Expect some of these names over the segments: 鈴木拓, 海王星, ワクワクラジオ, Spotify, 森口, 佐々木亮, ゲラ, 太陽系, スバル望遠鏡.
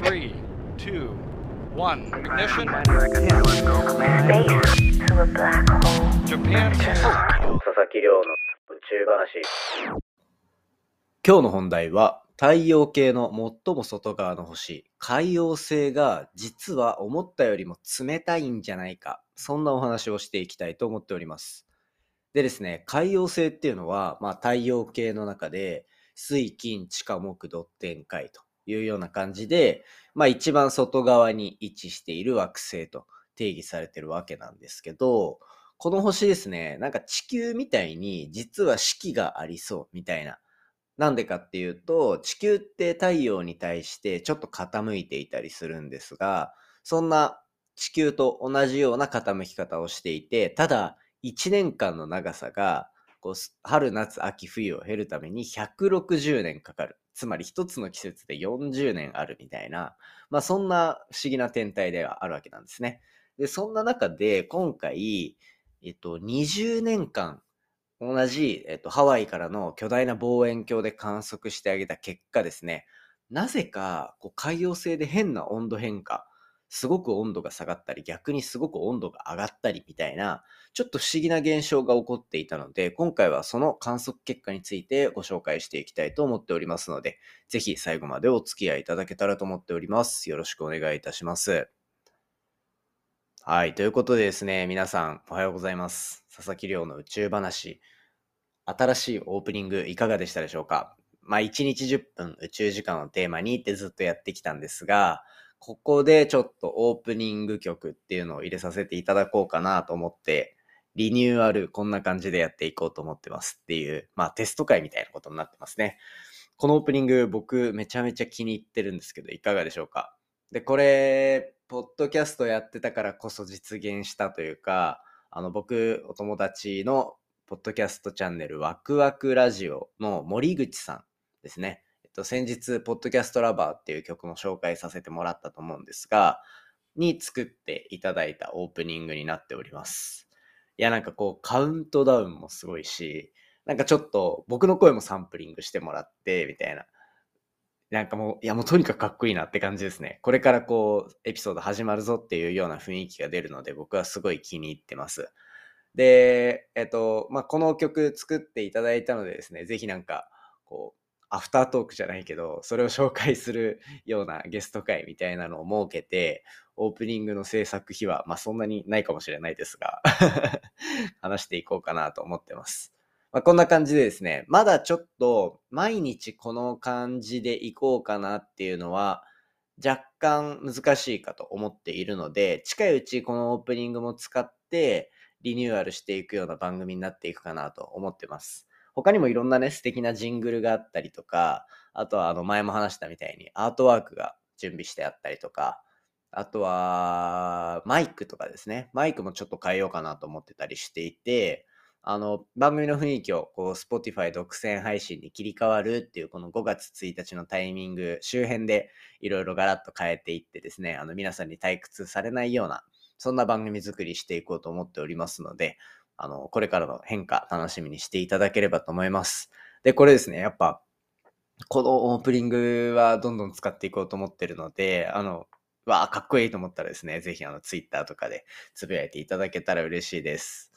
3, 2, 1, ignition. Space to a black hole. Japan. 佐々木亮の宇宙話。今日の本題は太陽系の最も外側の星、海王星が実は思ったよりも冷たいんじゃないか、そんなお話をしていきたいと思っております。でですね、海王星っていうのは、太陽系の中で水金地下木土天海というような感じで、一番外側に位置している惑星と定義されてるわけなんですけど、この星ですね、地球みたいに実は四季がありそうみたいな。なんでかっていうと、地球って太陽に対してちょっと傾いていたりするんですが、そんな地球と同じような傾き方をしていて、ただ1年間の長さが春夏秋冬を経るために160年かかる、つまり一つの季節で40年あるみたいな、そんな不思議な天体ではあるわけなんですね。でそんな中で今回、20年間同じ、ハワイからの巨大な望遠鏡で観測してあげた結果ですね、なぜか海洋星で変な温度変化、すごく温度が下がったり、逆にすごく温度が上がったりみたいな、ちょっと不思議な現象が起こっていたので、今回はその観測結果についてご紹介していきたいと思っておりますので、ぜひ最後までお付き合いいただけたらと思っております。よろしくお願いいたします。はい、ということでですね、皆さんおはようございます。佐々木亮の宇宙話。新しいオープニングいかがでしたでしょうか。1日10分宇宙時間をテーマにってずっとやってきたんですが、ここでちょっとオープニング曲っていうのを入れさせていただこうかなと思って、リニューアルこんな感じでやっていこうと思ってますっていう、テスト会みたいなことになってますね。このオープニング僕めちゃめちゃ気に入ってるんですけど、いかがでしょうか。で、これ、ポッドキャストやってたからこそ実現したというか、僕、お友達のポッドキャストチャンネルワクワクラジオの森口さんですね。先日ポッドキャストラバーっていう曲も紹介させてもらったと思うんですが、に作っていただいたオープニングになっております。いや、カウントダウンもすごいし、ちょっと僕の声もサンプリングしてもらってみたいな、もういや、もうとにかくかっこいいなって感じですね。これからエピソード始まるぞっていうような雰囲気が出るので、僕はすごい気に入ってます。でこの曲作っていただいたのでですね、ぜひアフタートークじゃないけど、それを紹介するようなゲスト会みたいなのを設けて、オープニングの制作費はそんなにないかもしれないですが話していこうかなと思ってます。こんな感じでですね、まだちょっと毎日この感じでいこうかなっていうのは若干難しいかと思っているので、近いうちこのオープニングも使ってリニューアルしていくような番組になっていくかなと思ってます。他にもいろんなね、素敵なジングルがあったりとか、あとは前も話したみたいにアートワークが準備してあったりとか、あとはマイクとかですね、マイクもちょっと変えようかなと思ってたりしていて、番組の雰囲気をSpotify 独占配信に切り替わるっていうこの5月1日のタイミング周辺でいろいろガラッと変えていってですね、皆さんに退屈されないような、そんな番組作りしていこうと思っておりますので、これからの変化楽しみにしていただければと思います。で、これですね、やっぱこのオープニングはどんどん使っていこうと思ってるので、かっこいいと思ったらですね、ぜひTwitter とかでつぶやいていただけたら嬉しいです。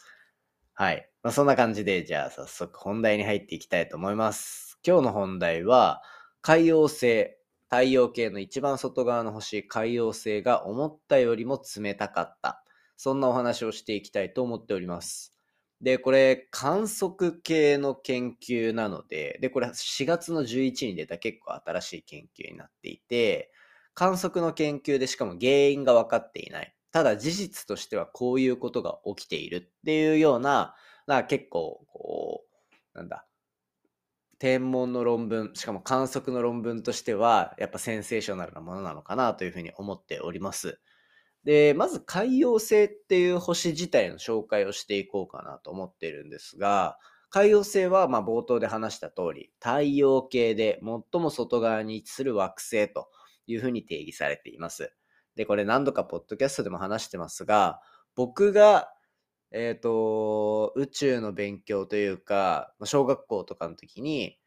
はい。そんな感じで、じゃあ早速本題に入っていきたいと思います。今日の本題は、海洋星、太陽系の一番外側の星、海洋星が思ったよりも冷たかった。そんなお話をしていきたいと思っております。で、これ観測系の研究なので、で、これ4月の11日に出た結構新しい研究になっていて、観測の研究でしかも原因が分かっていない。ただ事実としてはこういうことが起きているっていうような、結構天文の論文、しかも観測の論文としてはやっぱセンセーショナルなものなのかなというふうに思っております。で、まず海王星っていう星自体の紹介をしていこうかなと思っているんですが、海王星は冒頭で話した通り、太陽系で最も外側に位置する惑星というふうに定義されています。で、これ何度かポッドキャストでも話してますが、僕が、宇宙の勉強というか、小学校とかの時に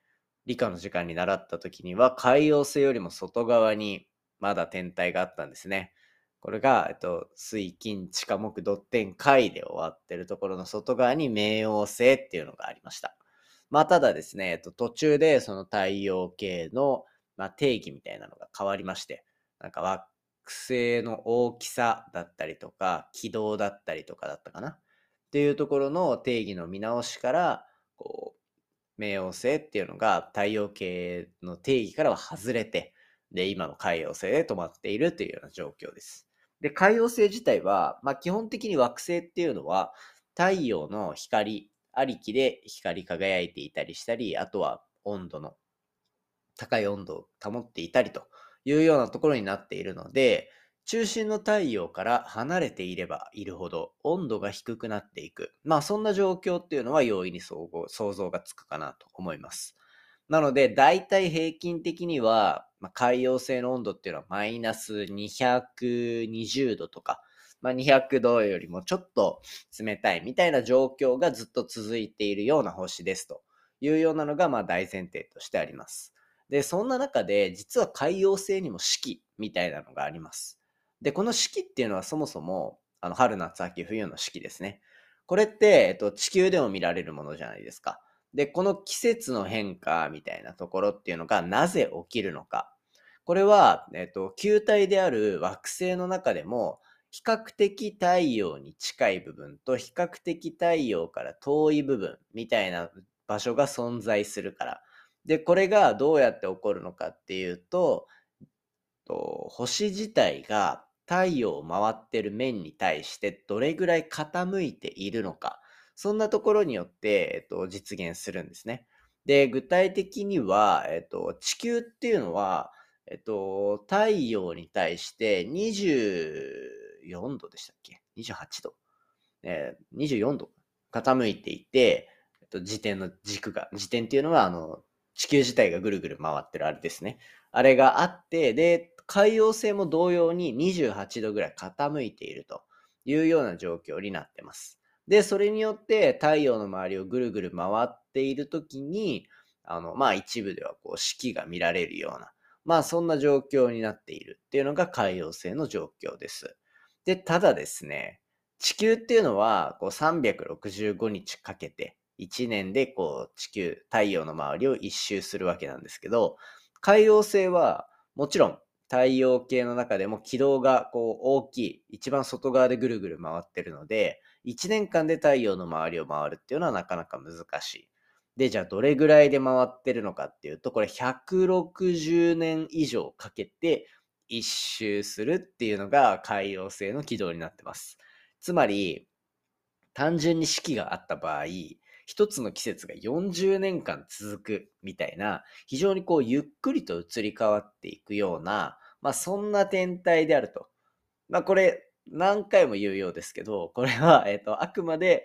理科の時間に習った時には、海王星よりも外側にまだ天体があったんですね。これが、水金地下木土天海で終わってるところの外側に冥王星っていうのがありました。まあただですね、途中でその太陽系の、定義みたいなのが変わりまして、なんか惑星の大きさだったりとか軌道だったりとかだったかなっていうところの定義の見直しからこう冥王星っていうのが太陽系の定義からは外れて、で今の海王星で止まっているというような状況です。で海王星自体は、基本的に惑星っていうのは太陽の光ありきで光り輝いていたりしたり、あとは温度の高い温度を保っていたりというようなところになっているので、中心の太陽から離れていればいるほど温度が低くなっていく、そんな状況っていうのは容易に想像がつくかなと思います。なのでだいたい平均的には、海王星の温度っていうのはマイナス220度とか、200度よりもちょっと冷たいみたいな状況がずっと続いているような星ですというようなのが大前提としてあります。でそんな中で実は海王星にも四季みたいなのがあります。でこの四季っていうのはそもそも春夏秋冬の四季ですね。これって、地球でも見られるものじゃないですか。でこの季節の変化みたいなところっていうのがなぜ起きるのか、これは、球体である惑星の中でも比較的太陽に近い部分と比較的太陽から遠い部分みたいな場所が存在するから。でこれがどうやって起こるのかっていうと、星自体が太陽を回ってる面に対してどれぐらい傾いているのか、そんなところによって、実現するんですね。で具体的には、地球っていうのは、太陽に対して24度でしたっけ ?28 度、24度傾いていて、自転の軸が、自転っていうのは地球自体がぐるぐる回ってるあれですね。あれがあって、で、海王星も同様に28度ぐらい傾いているというような状況になってます。で、それによって太陽の周りをぐるぐる回っているときに、一部ではこう四季が見られるような、そんな状況になっているっていうのが海王星の状況です。で、ただですね、地球っていうのはこう365日かけて、1年でこう太陽の周りを一周するわけなんですけど、海王星はもちろん太陽系の中でも軌道がこう大きい一番外側でぐるぐる回ってるので、1年間で太陽の周りを回るっていうのはなかなか難しい。でじゃあどれぐらいで回ってるのかっていうと、これ160年以上かけて一周するっていうのが海王星の軌道になってます。つまり単純に四季があった場合、一つの季節が40年間続くみたいな、非常にこうゆっくりと移り変わっていくような、そんな天体であると。これ何回も言うようですけど、これは、あくまで、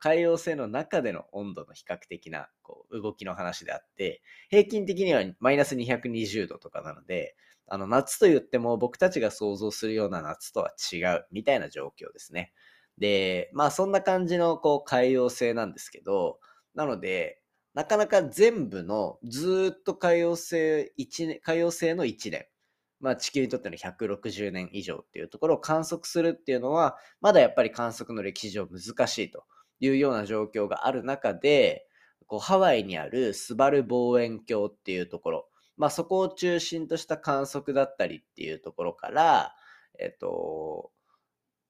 海王星の中での温度の比較的なこう動きの話であって、平均的にはマイナス220度とかなので、夏と言っても僕たちが想像するような夏とは違うみたいな状況ですね。で、そんな感じのこう海王星なんですけど、なのでなかなか全部のずっと海王星の1年、地球にとっての160年以上っていうところを観測するっていうのは、まだやっぱり観測の歴史上難しいというような状況がある中で、こうハワイにあるスバル望遠鏡っていうところ、そこを中心とした観測だったりっていうところから、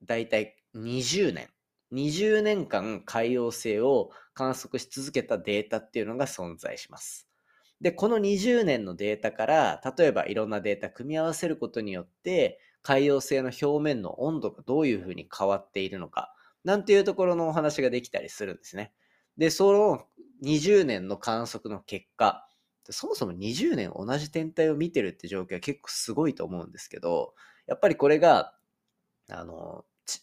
だいたい20年間海王星を観測し続けたデータっていうのが存在します。で、この20年のデータから、例えばいろんなデータ組み合わせることによって、海王星の表面の温度がどういうふうに変わっているのか、なんていうところのお話ができたりするんですね。で、その20年の観測の結果、そもそも20年同じ天体を見てるって状況は結構すごいと思うんですけど、やっぱりこれが、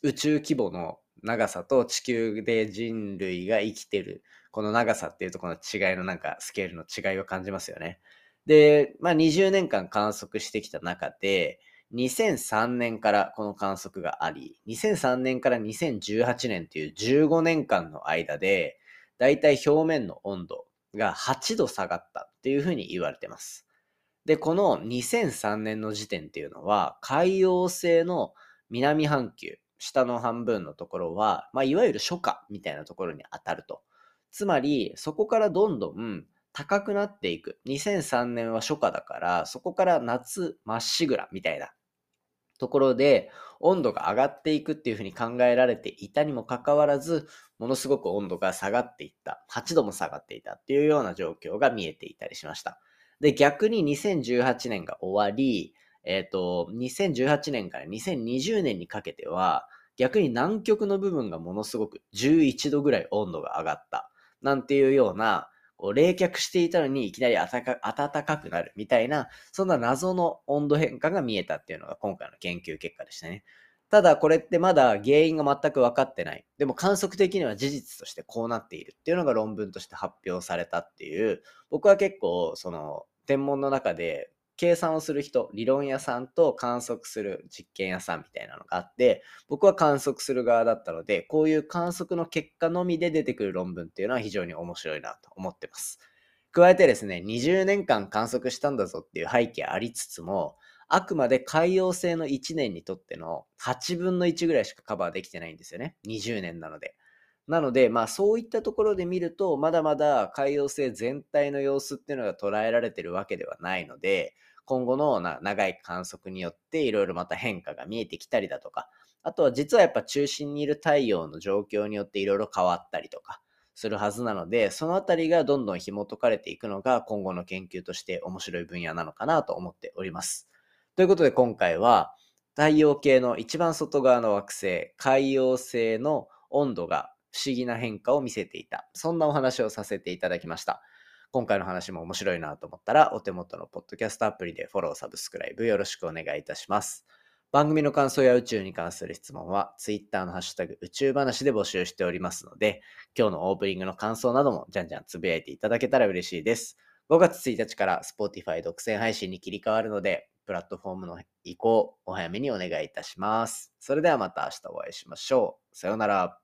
宇宙規模の長さと地球で人類が生きてるこの長さっていうところの違いのスケールの違いを感じますよね。で、20年間観測してきた中で、2003年からこの観測があり、2003年から2018年っていう15年間の間で、だいたい表面の温度が8度下がったっていうふうに言われてます。で、この2003年の時点っていうのは、海洋星の南半球、下の半分のところは、いわゆる初夏みたいなところに当たると。つまり、そこからどんどん高くなっていく。2003年は初夏だから、そこから夏まっしぐらみたいなところで温度が上がっていくっていうふうに考えられていたにもかかわらず、ものすごく温度が下がっていった。8度も下がっていたっていうような状況が見えていたりしました。で、逆に2018年が終わり、2018年から2020年にかけては、逆に南極の部分がものすごく11度ぐらい温度が上がった。なんていうような、冷却していたのにいきなり暖かくなるみたいな、そんな謎の温度変化が見えたっていうのが今回の研究結果でしたね。ただこれってまだ原因が全く分かってない。でも観測的には事実としてこうなっているっていうのが論文として発表されたっていう、僕は結構その天文の中で計算をする人、理論屋さんと観測する実験屋さんみたいなのがあって、僕は観測する側だったので、こういう観測の結果のみで出てくる論文っていうのは非常に面白いなと思ってます。加えてですね、20年間観測したんだぞっていう背景ありつつも、あくまで海洋星の1年にとっての8分の1ぐらいしかカバーできてないんですよね。20年なので。なので、そういったところで見ると、まだまだ海洋星全体の様子っていうのが捉えられてるわけではないので、今後の長い観測によっていろいろまた変化が見えてきたりだとか、あとは実はやっぱ中心にいる太陽の状況によっていろいろ変わったりとかするはずなので、そのあたりがどんどん紐解かれていくのが今後の研究として面白い分野なのかなと思っております。ということで今回は、太陽系の一番外側の惑星、海洋星の温度が不思議な変化を見せていた、そんなお話をさせていただきました。今回の話も面白いなと思ったら、お手元のポッドキャストアプリでフォロー、サブスクライブよろしくお願いいたします。番組の感想や宇宙に関する質問は Twitter のハッシュタグ宇宙話で募集しておりますので、今日のオープニングの感想などもじゃんじゃんつぶやいていただけたら嬉しいです。5月1日から Spotify 独占配信に切り替わるので、プラットフォームの移行お早めにお願いいたします。それではまた明日お会いしましょう。さようなら。